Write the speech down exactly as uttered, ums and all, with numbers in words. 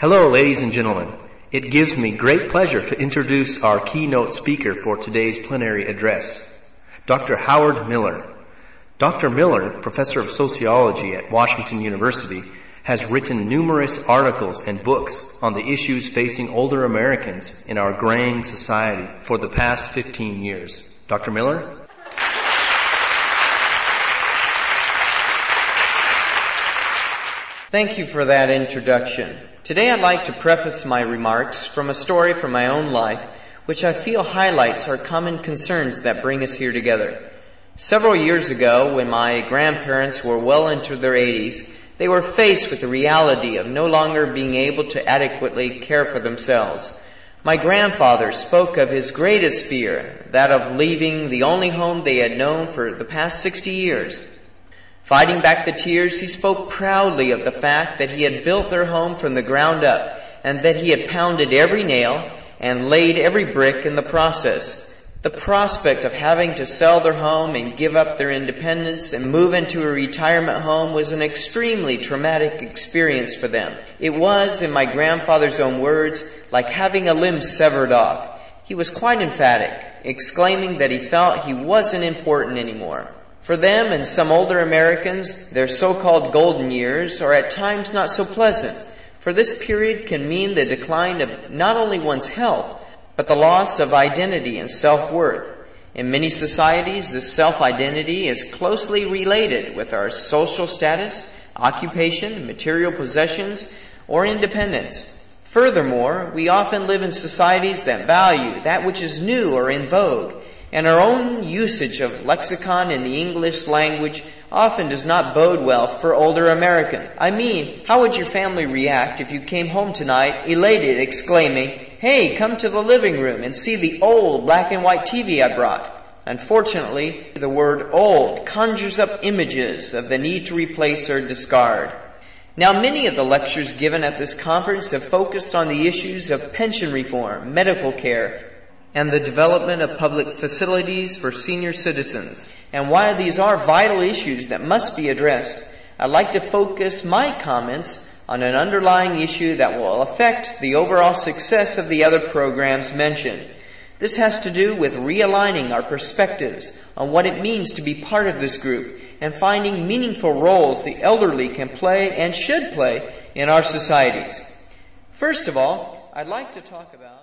Hello, ladies and gentlemen. It gives me great pleasure to introduce our keynote speaker for today's plenary address, Doctor Howard Miller. Doctor Miller, professor of sociology at Washington University, has written numerous articles and books on the issues facing older Americans in our graying society for the past fifteen years. Doctor Miller? Thank you for that introduction. Today I'd like to preface my remarks from a story from my own life, which I feel highlights our common concerns that bring us here together. Several years ago, when my grandparents were well into their eighties, they were faced with the reality of no longer being able to adequately care for themselves. My grandfather spoke of his greatest fear, that of leaving the only home they had known for the past sixty years. Fighting back the tears, he spoke proudly of the fact that he had built their home from the ground up and that he had pounded every nail and laid every brick in the process. The prospect of having to sell their home and give up their independence and move into a retirement home was an extremely traumatic experience for them. It was, in my grandfather's own words, like having a limb severed off. He was quite emphatic, exclaiming that he felt he wasn't important anymore. For them and some older Americans, their so-called golden years are at times not so pleasant, for this period can mean the decline of not only one's health, but the loss of identity and self-worth. In many societies, this self-identity is closely related with our social status, occupation, material possessions, or independence. Furthermore, we often live in societies that value that which is new or in vogue, and our own usage of lexicon in the English language often does not bode well for older Americans. I mean, how would your family react if you came home tonight elated, exclaiming, "Hey, come to the living room and see the old black and white T V I brought"? Unfortunately, the word old conjures up images of the need to replace or discard. Now, many of the lectures given at this conference have focused on the issues of pension reform, medical care, and the development of public facilities for senior citizens. And while these are vital issues that must be addressed, I'd like to focus my comments on an underlying issue that will affect the overall success of the other programs mentioned. This has to do with realigning our perspectives on what it means to be part of this group and finding meaningful roles the elderly can play and should play in our societies. First of all, I'd like to talk about